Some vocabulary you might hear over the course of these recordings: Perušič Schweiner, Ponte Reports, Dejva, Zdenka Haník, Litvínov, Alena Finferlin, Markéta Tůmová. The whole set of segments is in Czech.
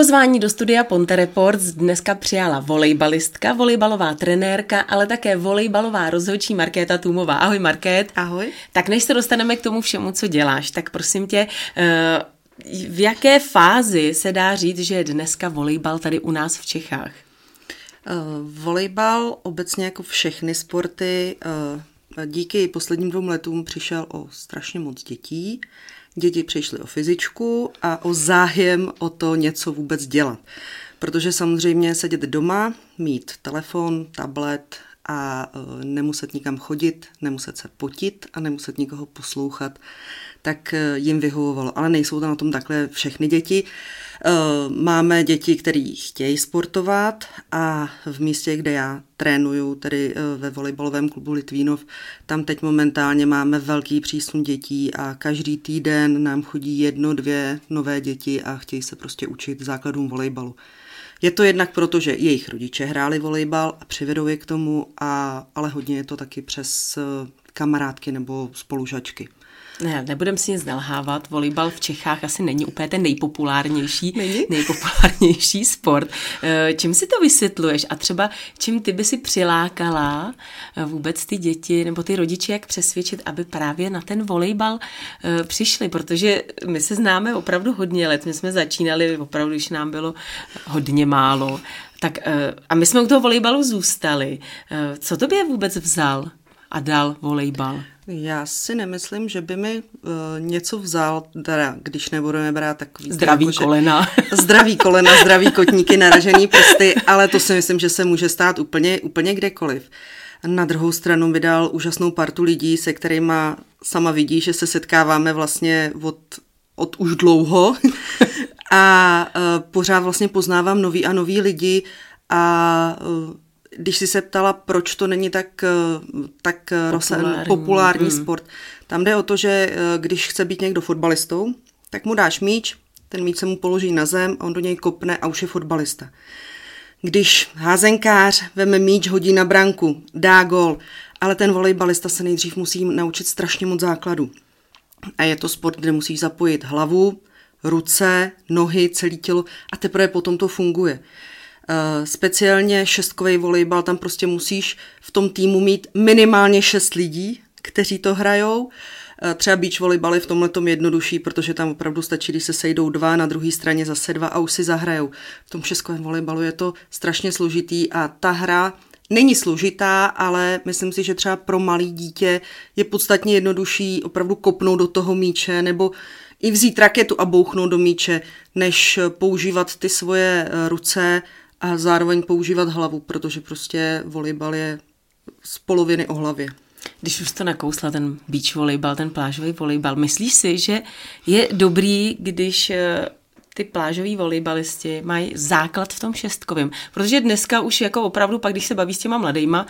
Pozvání do studia Ponte Reports dneska přijala volejbalistka, volejbalová trenérka, ale také volejbalová rozhodčí Markéta Tůmová. Ahoj Markét. Ahoj. Tak než se dostaneme k tomu všemu, co děláš, tak prosím tě, v jaké fázi se dá říct, že je dneska volejbal tady u nás v Čechách? Volejbal obecně jako všechny sporty díky posledním 2 letům přišel o strašně moc dětí. Děti přišly o fyzičku a o zájem o to něco vůbec dělat. Protože samozřejmě sedět doma, mít telefon, tablet a nemuset nikam chodit, nemuset se potit a nemuset nikoho poslouchat, tak jim vyhovovalo. Ale nejsou tam na tom takhle všechny děti. Máme děti, které chtějí sportovat a v místě, kde já trénuju, tedy ve volejbalovém klubu Litvínov, tam teď momentálně máme velký přísun dětí a každý týden nám chodí 1-2 nové děti a chtějí se prostě učit základům volejbalu. Je to jednak proto, že jejich rodiče hráli volejbal a přivedou je k tomu, ale hodně je to taky přes kamarádky nebo spolužačky. Ne, nebudem si nic nalhávat, volejbal v Čechách asi není úplně ten nejpopulárnější sport. Čím si to vysvětluješ a třeba čím ty by si přilákala vůbec ty děti nebo ty rodiče, jak přesvědčit, aby právě na ten volejbal přišli, protože my se známe opravdu hodně let, my jsme začínali opravdu, když nám bylo hodně málo, tak a my jsme u toho volejbalu zůstali. Co tobě vůbec vzal a dal volejbal? Já si nemyslím, že by mi něco vzal, teda když nebudeme brát takový... Zdraví kolena, zdraví kotníky, naražený prsty, ale to si myslím, že se může stát úplně kdekoliv. Na druhou stranu mi dal úžasnou partu lidí, se kterými sama vidí, že se setkáváme vlastně od už dlouho a pořád vlastně poznávám nový a nový lidi a... Když jsi se ptala, proč to není tak populární sport, tam jde o to, že když chce být někdo fotbalistou, tak mu dáš míč, ten míč se mu položí na zem, on do něj kopne a už je fotbalista. Když házenkář veme míč, hodí na branku, dá gól, ale ten volejbalista se nejdřív musí naučit strašně moc základů. A je to sport, kde musíš zapojit hlavu, ruce, nohy, celé tělo a teprve potom to funguje. Speciálně šestkový volejbal, tam prostě musíš v tom týmu mít minimálně 6 lidí, kteří to hrajou. Třeba beach volejbal je v tomhletom jednodušší, protože tam opravdu stačí, když se sejdou 2, na druhé straně zase 2 a už si zahrajou. V tom šestkovém volejbalu je to strašně složitý a ta hra není složitá, ale myslím si, že třeba pro malý dítě je podstatně jednodušší opravdu kopnout do toho míče nebo i vzít raketu a bouchnout do míče, než používat ty svoje ruce a zároveň používat hlavu, protože prostě volejbal je z poloviny o hlavě. Když už to nakousla ten beach volejbal, ten plážový volejbal, myslíš si, že je dobrý, když ty plážoví volejbalisti mají základ v tom šestkovém? Protože dneska už jako opravdu pak, když se baví s těma mladejma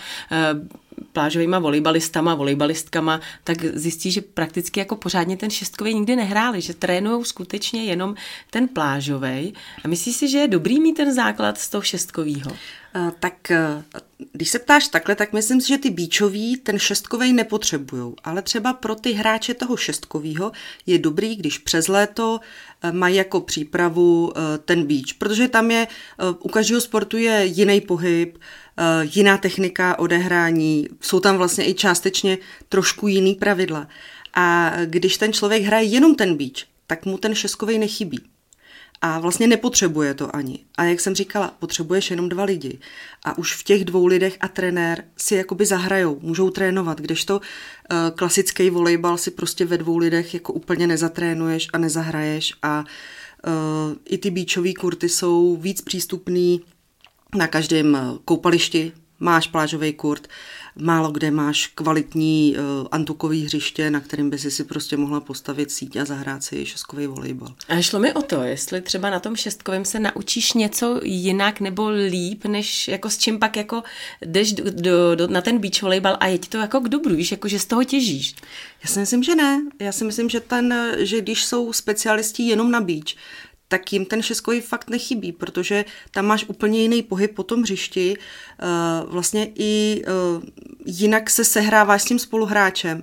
plážovýma volejbalistama, volejbalistkama, tak zjistí, že prakticky jako pořádně ten šestkový nikdy nehráli, že trénujou skutečně jenom ten plážovej. A myslíš si, že je dobrý mít ten základ z toho šestkovýho? Tak když se ptáš takhle, tak myslím si, že ty bíčoví ten šestkovej nepotřebujou, ale třeba pro ty hráče toho šestkovýho je dobrý, když přes léto mají jako přípravu ten bíč, protože tam je, u každého sportu je jiný pohyb, jiná technika odehrání, jsou tam vlastně i částečně trošku jiný pravidla. A když ten člověk hraje jenom ten beach, tak mu ten šestkovej nechybí. A vlastně nepotřebuje to ani. A jak jsem říkala, potřebuješ jenom 2 lidi. A už v těch 2 lidech a trenér si jakoby zahrajou, můžou trénovat, kdežto klasický volejbal si prostě ve 2 lidech jako úplně nezatrénuješ a nezahraješ a i ty beachový kurty jsou víc přístupný. Na každém koupališti máš plážový kurt, málo kde máš kvalitní antukový hřiště, na kterém by si prostě mohla postavit síť a zahrát si šestkový volejbal. A šlo mi o to, jestli třeba na tom šestkovém se naučíš něco jinak nebo líp, než jako s čím pak jako jdeš na ten beach volejbal a je ti to jako k dobru, víš, jako že z toho těžíš. Já si myslím, že ne. Já si myslím, že když jsou specialisti jenom na beach, tak jim ten šestkový fakt nechybí, protože tam máš úplně jiný pohyb po tom hřišti, vlastně i jinak se sehráváš s tím spoluhráčem.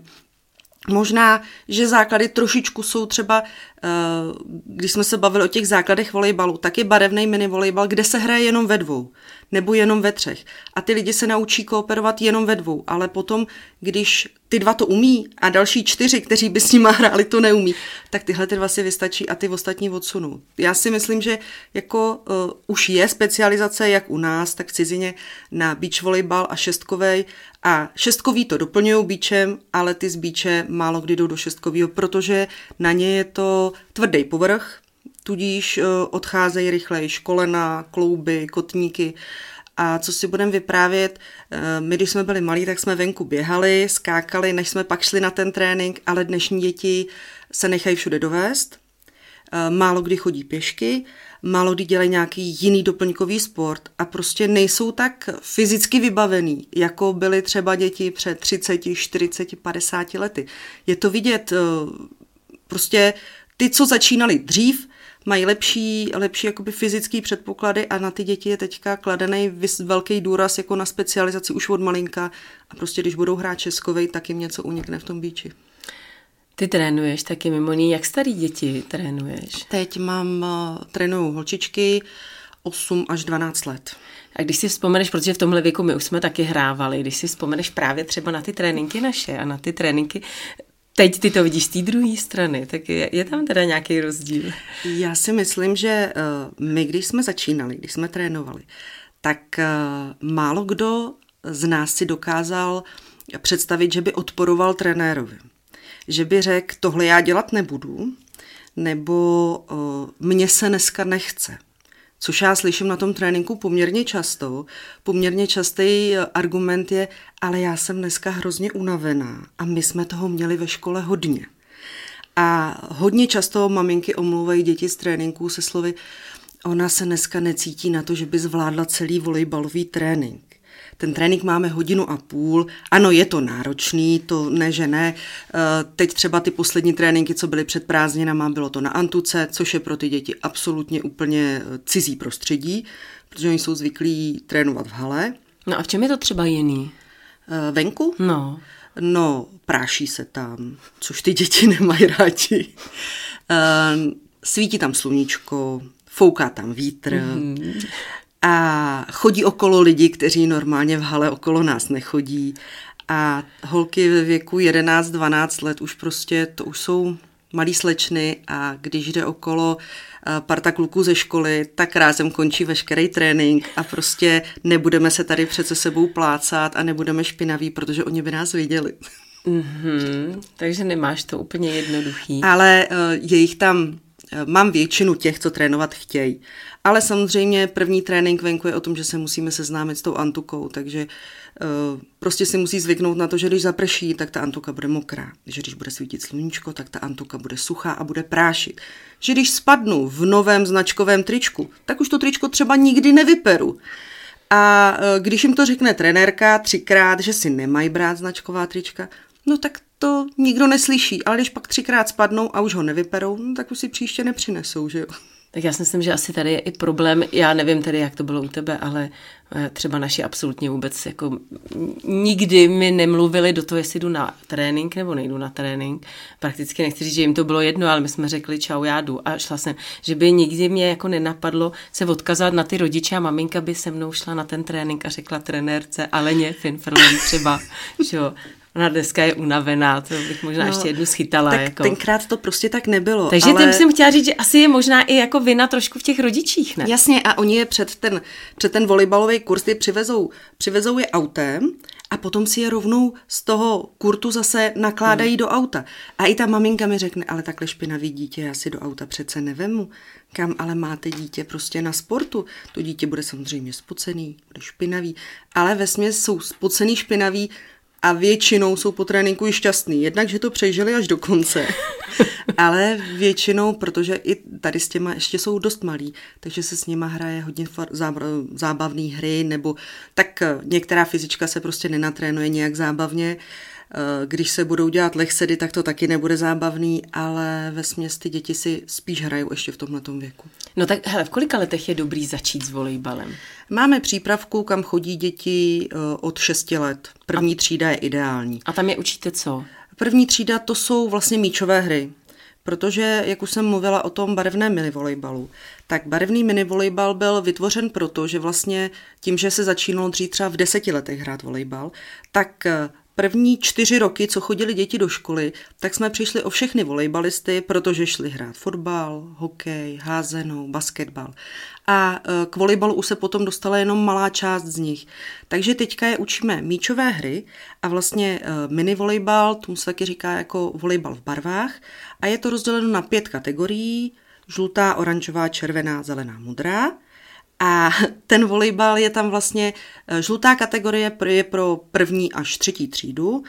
Možná, že základy trošičku jsou třeba Když jsme se bavili o těch základech volejbalu, tak je barevný mini volejbal, kde se hraje jenom ve dvou, nebo jenom ve třech. A ty lidi se naučí kooperovat jenom ve dvou, ale potom, když ty dva to umí a další čtyři, kteří by s nima hráli, to neumí, tak tyhle ty dva si vystačí a ty ostatní odsunou. Já si myslím, že jako už je specializace jak u nás, tak v cizině na beach volejbal a šestkovej. A šestkový to doplňují bíčem, ale ty z bíče málo kdy jdou do šestkovýho, protože na ně je to tvrdý povrch, tudíž odcházejí rychleji kolena, klouby, kotníky. A co si budeme vyprávět, my když jsme byli malí, tak jsme venku běhali, skákali, než jsme pak šli na ten trénink, ale dnešní děti se nechají všude dovést. Málo kdy chodí pěšky, málo kdy dělají nějaký jiný doplňkový sport a prostě nejsou tak fyzicky vybavený, jako byly třeba děti před 30, 40, 50 lety. Je to vidět, prostě ty, co začínali dřív, mají lepší jakoby fyzické předpoklady a na ty děti je teďka kladený velký důraz jako na specializaci už od malinka a prostě když budou hrát českovej, tak jim něco unikne v tom bíči. Ty trénuješ taky mimo ní. Jak starý děti trénuješ? Teď trénuju holčičky 8 až 12 let. A když si vzpomeneš, protože v tomhle věku my už jsme taky hrávali, když si vzpomeneš právě třeba na ty tréninky naše a na ty tréninky, teď ty to vidíš z té druhé strany, tak je tam teda nějaký rozdíl? Já si myslím, že my, když jsme začínali, když jsme trénovali, tak málo kdo z nás si dokázal představit, že by odporoval trenérovi. Že by řekl, tohle já dělat nebudu, nebo mně se dneska nechce. Což já slyším na tom tréninku poměrně často. Poměrně častý argument je, ale já jsem dneska hrozně unavená a my jsme toho měli ve škole hodně. A hodně často maminky omlouvají děti z tréninků se slovy, ona se dneska necítí na to, že by zvládla celý volejbalový trénink. Ten trénink máme 1,5 hodiny. Ano, je to náročný, to ne, že ne. Teď třeba ty poslední tréninky, co byly před prázdninama, bylo to na Antuce, což je pro ty děti absolutně úplně cizí prostředí, protože oni jsou zvyklí trénovat v hale. No a v čem je to třeba jiný? Venku? No, práší se tam, což ty děti nemají rádi. Svítí tam sluníčko, fouká tam vítr. A chodí okolo lidi, kteří normálně v hale okolo nás nechodí. A holky ve věku 11-12 let už prostě, to už jsou malý slečny a když jde okolo parta kluků ze školy, tak rázem končí veškerý trénink a prostě nebudeme se tady přece sebou plácat a nebudeme špinaví, protože oni by nás viděli. Takže nemáš to úplně jednoduchý. Ale je jich tam... Mám většinu těch, co trénovat chtějí. Ale samozřejmě první trénink venku je o tom, že se musíme seznámit s tou antukou, takže prostě si musí zvyknout na to, že když zaprší, tak ta antuka bude mokrá. Že když bude svítit sluníčko, tak ta antuka bude suchá a bude prášit. Že když spadnu v novém značkovém tričku, tak už to tričko třeba nikdy nevyperu. A když jim to řekne trenérka 3krát, že si nemají brát značková trička, no tak to nikdo neslyší, ale když pak 3krát spadnou a už ho nevyperou, no tak už si příště nepřinesou, že jo? Tak já si myslím, že asi tady je i problém, já nevím tady, jak to bylo u tebe, ale třeba naši absolutně vůbec jako nikdy mi nemluvili do toho, jestli jdu na trénink nebo nejdu na trénink. Prakticky nechci říct, že jim to bylo jedno, ale my jsme řekli čau, já jdu a šla jsem. Že by nikdy mě jako nenapadlo se odkazat na ty rodiče a maminka by se mnou šla na ten trénink a řekla trenérce Aleně Finferlin třeba, že jo. Ona dneska je unavená, to bych možná ještě jednu schytala. Tak jako. Tenkrát to prostě tak nebylo. Takže ale... tím jsem chtěla říct, že asi je možná i jako vina trošku v těch rodičích, ne? Jasně, a oni je před ten volejbalový kurz, ty přivezou je autem a potom si je rovnou z toho kurtu zase nakládají do auta. A i ta maminka mi řekne, ale takhle špinavý dítě, já si do auta přece nevemu. Kam ale máte dítě prostě na sportu? To dítě bude samozřejmě spocený, bude špinavý, ale vesměs jsou spocený, špinavý, a většinou jsou po tréninku i šťastný. Jednak, že to přežili až do konce. Ale většinou, protože i tady s těma ještě jsou dost malí, takže se s nima hraje hodně zábavný hry, nebo tak některá fyzička se prostě nenatrénuje nějak zábavně. Když se budou dělat lehsedy, tak to taky nebude zábavný, ale vesměs ty děti si spíš hrajou ještě v tomhletom věku. No tak hele, v kolika letech je dobrý začít s volejbalem? Máme přípravku, kam chodí děti od 6 let. První třída je ideální. A tam je učíte co? První třída to jsou vlastně míčové hry. protože, jak už jsem mluvila o tom barevném minivolejbalu, tak barevný minivolejbal byl vytvořen proto, že vlastně tím, že se začínalo dřív třeba v 10 letech hrát volejbal, tak první 4 roky, co chodili děti do školy, tak jsme přišli o všechny volejbalisty, protože šli hrát fotbal, hokej, házenou, basketbal. A k volejbalu už se potom dostala jenom malá část z nich. Takže teďka je učíme míčové hry a vlastně minivolejbal, tomu se taky říká jako volejbal v barvách. A je to rozděleno na 5 kategorií, žlutá, oranžová, červená, zelená, modrá. A ten volejbal je tam vlastně, žlutá kategorie je pro 1. až 3. třídu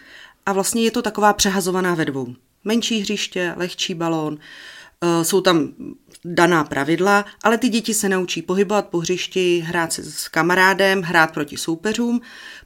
a vlastně je to taková přehazovaná ve dvou. Menší hřiště, lehčí balón, jsou tam daná pravidla, ale ty děti se naučí pohybovat po hřišti, hrát se s kamarádem, hrát proti soupeřům,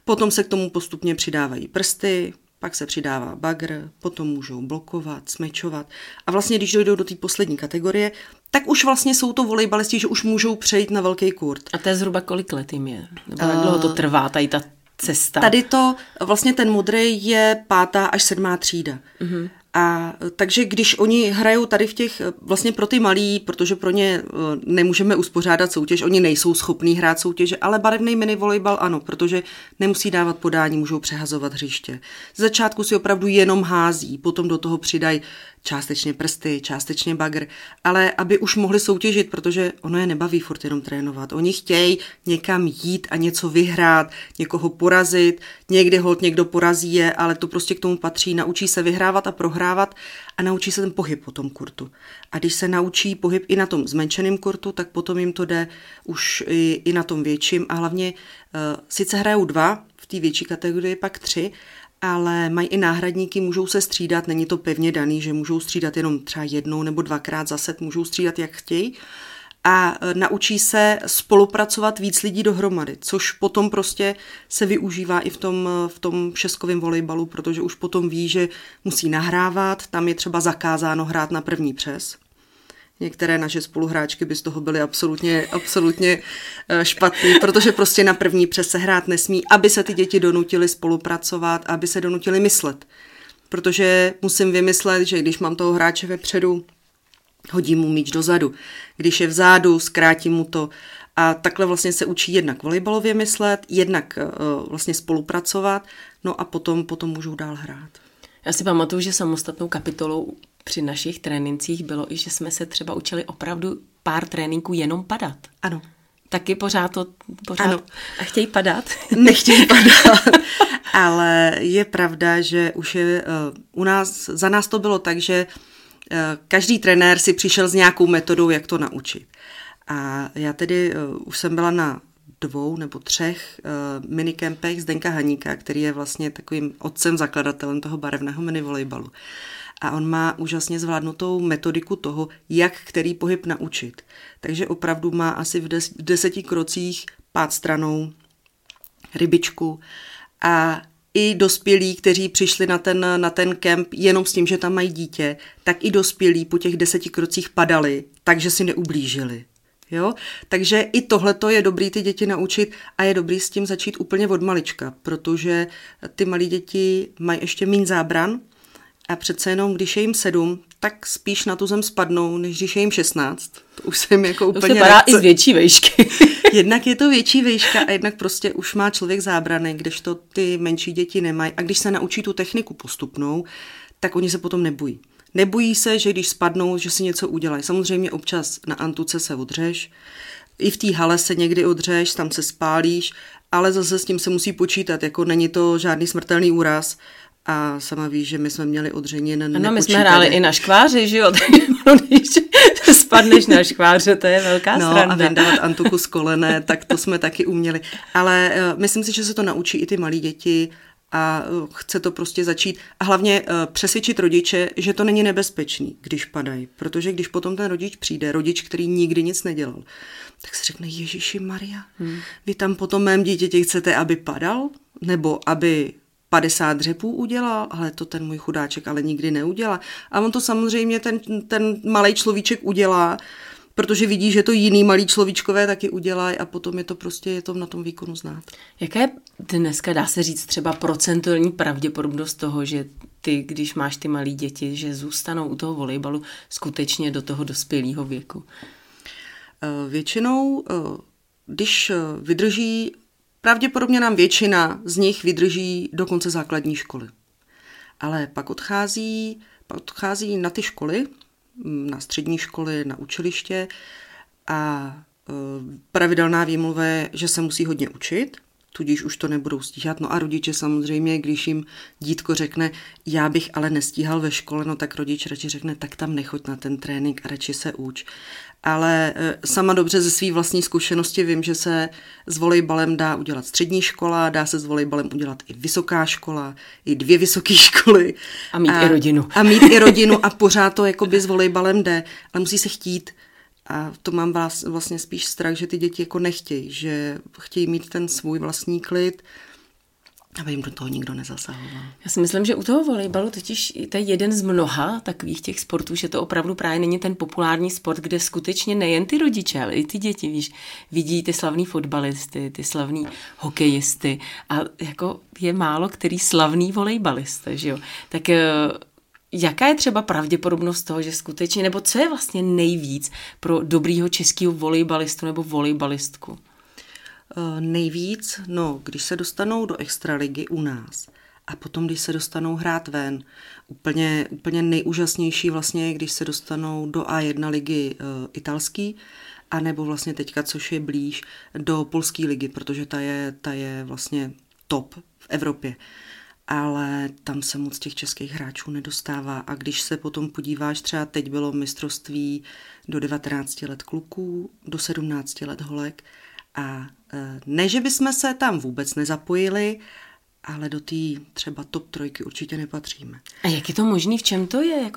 potom se k tomu postupně přidávají prsty, pak se přidává bagr, potom můžou blokovat, smečovat. A vlastně, když dojdou do té poslední kategorie, tak už vlastně jsou to volejbalisti, že už můžou přejít na velký kurt. A to je zhruba kolik let jim je? Nebo jak dlouho to trvá, tady ta cesta? Tady to, vlastně ten modrý je 5. až 7. třída. Uh-huh. A takže když oni hrajou tady v těch, vlastně pro ty malí, protože pro ně nemůžeme uspořádat soutěž, oni nejsou schopní hrát soutěže, ale barevný minivolejbal ano, protože nemusí dávat podání, můžou přehazovat hřiště. Z začátku si opravdu jenom hází, potom do toho přidají částečně prsty, částečně bagr, ale aby už mohli soutěžit, protože ono je nebaví furt jenom trénovat. Oni chtějí někam jít a něco vyhrát, někoho porazit, někdy holt někdo porazí je, ale to prostě k tomu patří. Naučí se vyhrávat a prohrávat a naučí se ten pohyb po tom kurtu. A když se naučí pohyb i na tom zmenšeném kurtu, tak potom jim to jde už i na tom větším a hlavně sice hrajou 2, v té větší kategorii pak 3, ale mají i náhradníky, můžou se střídat, není to pevně daný, že můžou střídat jenom třeba 1 nebo 2krát za set, můžou střídat jak chtějí a naučí se spolupracovat víc lidí dohromady, což potom prostě se využívá i v tom šestkovém volejbalu, protože už potom ví, že musí nahrávat, tam je třeba zakázáno hrát na první přes. Některé naše spoluhráčky by z toho byly absolutně špatný, protože prostě na první přes se hrát nesmí, aby se ty děti donutily spolupracovat, aby se donutily myslet. Protože musím vymyslet, že když mám toho hráče vepředu, hodím mu míč dozadu. Když je vzadu, zkrátím mu to. A takhle vlastně se učí jednak volejbalově myslet, jednak vlastně spolupracovat, no a potom můžou dál hrát. Já si pamatuju, že samostatnou kapitolou při našich trénincích bylo i, že jsme se třeba učili opravdu pár tréninků jenom padat. Ano. Taky pořád. Ano. A chtějí padat? Nechtějí padat, ale je pravda, že už je u nás, za nás to bylo tak, že každý trenér si přišel s nějakou metodou, jak to naučit. A já tedy už jsem byla na 2 nebo 3 minikempech Zdenka Haníka, který je vlastně takovým otcem zakladatelem toho barevného minivolejbalu. A on má úžasně zvládnutou metodiku toho, jak který pohyb naučit. Takže opravdu má asi v 10 krocích pád stranou, rybičku a i dospělí, kteří přišli na ten kemp jenom s tím, že tam mají dítě, tak i dospělí po těch 10 krocích padali, takže si neublížili. Jo? Takže i tohleto je dobrý ty děti naučit a je dobrý s tím začít úplně od malička, protože ty malí děti mají ještě míň zábran a přece jenom, když je jim 7, tak spíš na tu zem spadnou, než když je jim 16. To už jsem jako úplně... To se padá i z větší vejšky. Jednak je to větší vejška a jednak prostě už má člověk zábrany, kdežto ty menší děti nemají. A když se naučí tu techniku postupnou, tak oni se potom nebojí. Nebojí se, že když spadnou, že si něco udělají. Samozřejmě občas na antuce se odřeš, i v té hale se někdy odřeš, tam se spálíš, ale zase s tím se musí počítat, jako není to žádný smrtelný úraz. A sama víš, že my jsme měli odřenin nepočítané. Ano, my jsme hráli i na škváři, že jo? Když spadneš na škváře, to je velká sranda. No a vyndávat antuku z kolene, tak to jsme taky uměli. Ale myslím si, že se to naučí i ty malí děti a chce to prostě začít. A hlavně přesvědčit rodiče, že to není nebezpečný, když padají. Protože když potom ten rodič přijde, rodič, který nikdy nic nedělal, tak si řekne, Ježiši Maria, vy tam potom mém dítěti chcete, aby padal? Nebo aby 50 dřepů udělal, ale to ten můj chudáček ale nikdy neudělá. A on to samozřejmě ten malej človíček udělá, protože vidí, že to jiný malí človíčkové taky udělají a potom je to prostě je to na tom výkonu znát. Jaké dneska dá se říct třeba procentuální pravděpodobnost toho, že ty, když máš ty malí děti, že zůstanou u toho volejbalu skutečně do toho dospělého věku? Většinou, když vydrží, pravděpodobně nám většina z nich vydrží do konce základní školy. Ale pak odchází na ty školy, na střední školy, na učiliště a pravidelná výmluva je, že se musí hodně učit, tudíž už to nebudou stíhat. No a rodiče samozřejmě, když jim dítko řekne, já bych ale nestíhal ve škole, no tak rodič radši řekne, tak tam nechoď na ten trénink a radši se uč. Ale sama dobře ze své vlastní zkušenosti vím, že se s volejbalem dá udělat střední škola, dá se s volejbalem udělat i vysoká škola, i 2 vysoké školy. A mít i rodinu. A mít i rodinu a pořád to jakoby s volejbalem jde, ale musí se chtít. A to mám vlastně spíš strach, že ty děti jako nechtějí, že chtějí mít ten svůj vlastní klid, aby jim do toho nikdo nezasahoval. Já si myslím, že u toho volejbalu totiž to je jeden z mnoha takových těch sportů, že to opravdu právě není ten populární sport, kde skutečně nejen ty rodiče, ale i ty děti, víš, vidí ty slavný fotbalisty, ty slavný hokejisty a jako je málo který slavný volejbalista, že jo. Tak jaká je třeba pravděpodobnost toho, že skutečně, nebo co je vlastně nejvíc pro dobrýho českého volejbalistu nebo volejbalistku? Nejvíc, no, když se dostanou do extraligy u nás a potom, když se dostanou hrát ven, úplně nejúžasnější vlastně, když se dostanou do A1 ligy italský, anebo vlastně teďka, což je blíž, do polské ligy, protože ta je vlastně top v Evropě. Ale tam se moc těch českých hráčů nedostává. A když se potom podíváš, třeba teď bylo mistrovství do 19 let kluků, do 17 let holek a ne, že bychom se tam vůbec nezapojili, ale do té třeba top 3 určitě nepatříme. A jak je to možný? V čem to je?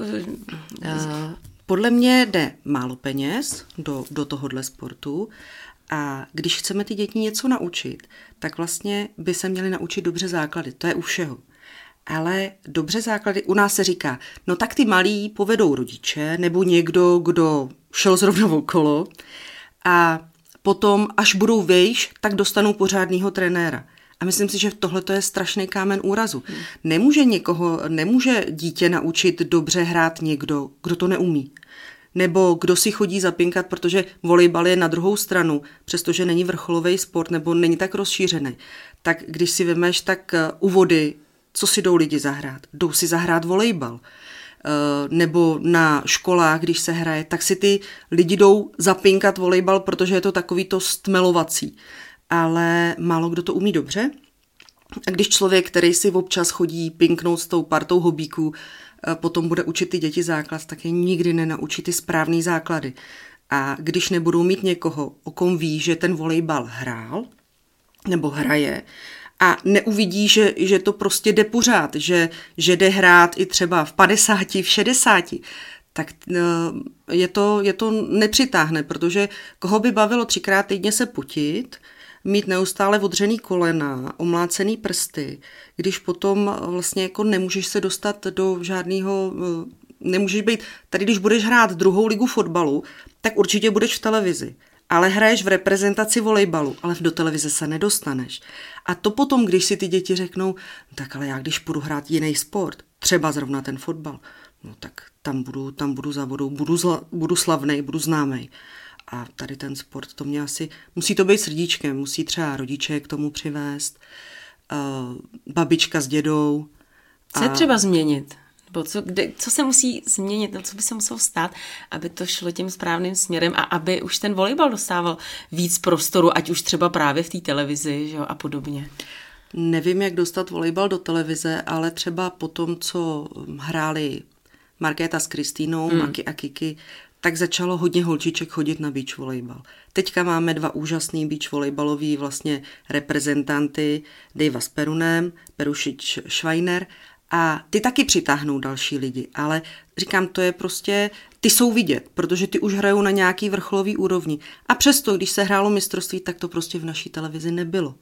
Podle mě jde málo peněz do tohohle sportu a když chceme ty děti něco naučit, tak vlastně by se měly naučit dobře základy. To je u všeho. Ale dobře základy, u nás se říká, no tak ty malí povedou rodiče nebo někdo, kdo šel zrovna okolo a potom, až budou vejš, tak dostanou pořádného trenéra. A myslím si, že tohle je strašný kámen úrazu. Nemůže dítě naučit dobře hrát někdo, kdo to neumí. Nebo kdo si chodí zapinkat, protože volejbal je na druhou stranu, přestože není vrcholový sport nebo není tak rozšířený. Tak když si vemeš, tak u vody, co si jdou lidi zahrát? Jdou si zahrát volejbal. Nebo na školách, když se hraje, tak si ty lidi jdou zapinkat volejbal, protože je to takový to stmelovací. Ale málo kdo to umí dobře. A když člověk, který si občas chodí pinknout s tou partou hobíků, potom bude učit ty děti základ, tak je nikdy nenaučí ty správný základy. A když nebudou mít někoho, o kom ví, že ten volejbal hrál, nebo hraje, a neuvidí, že to prostě jde pořád, že jde hrát i třeba v 50, v 60, tak je to nepřitáhne, protože koho by bavilo 3krát týdně se potit, mít neustále odřený kolena, omlácený prsty, když potom vlastně jako nemůžeš se dostat do žádného, nemůžeš být, tady když budeš hrát druhou ligu fotbalu, tak určitě budeš v televizi, ale hraješ v reprezentaci volejbalu, ale do televize se nedostaneš. A to potom, když si ty děti řeknou, tak ale já když budu hrát jiný sport, třeba zrovna ten fotbal, no tak tam budu za vodou, budu slavnej, budu známej. A tady ten sport, to mě asi, musí to být srdíčkem, musí třeba rodiče k tomu přivést, babička s dědou. Co je třeba změnit? Nebo co se musí změnit, nebo co by se muselo stát, aby to šlo tím správným směrem a aby už ten volejbal dostával víc prostoru, ať už třeba právě v té televizi, že jo, a podobně? Nevím, jak dostat volejbal do televize, ale třeba po tom, co hráli Markéta s Kristýnou, Maki a Kiki, tak začalo hodně holčiček chodit na beach volejbal. Teďka máme 2 úžasný beach volejbalový vlastně reprezentanty, Dejva s Perunem, Perušič Schweiner, a ty taky přitáhnou další lidi, ale říkám, to je prostě, ty jsou vidět, protože ty už hrajou na nějaký vrcholový úrovni. A přesto, když se hrálo mistrovství, tak to prostě v naší televizi nebylo.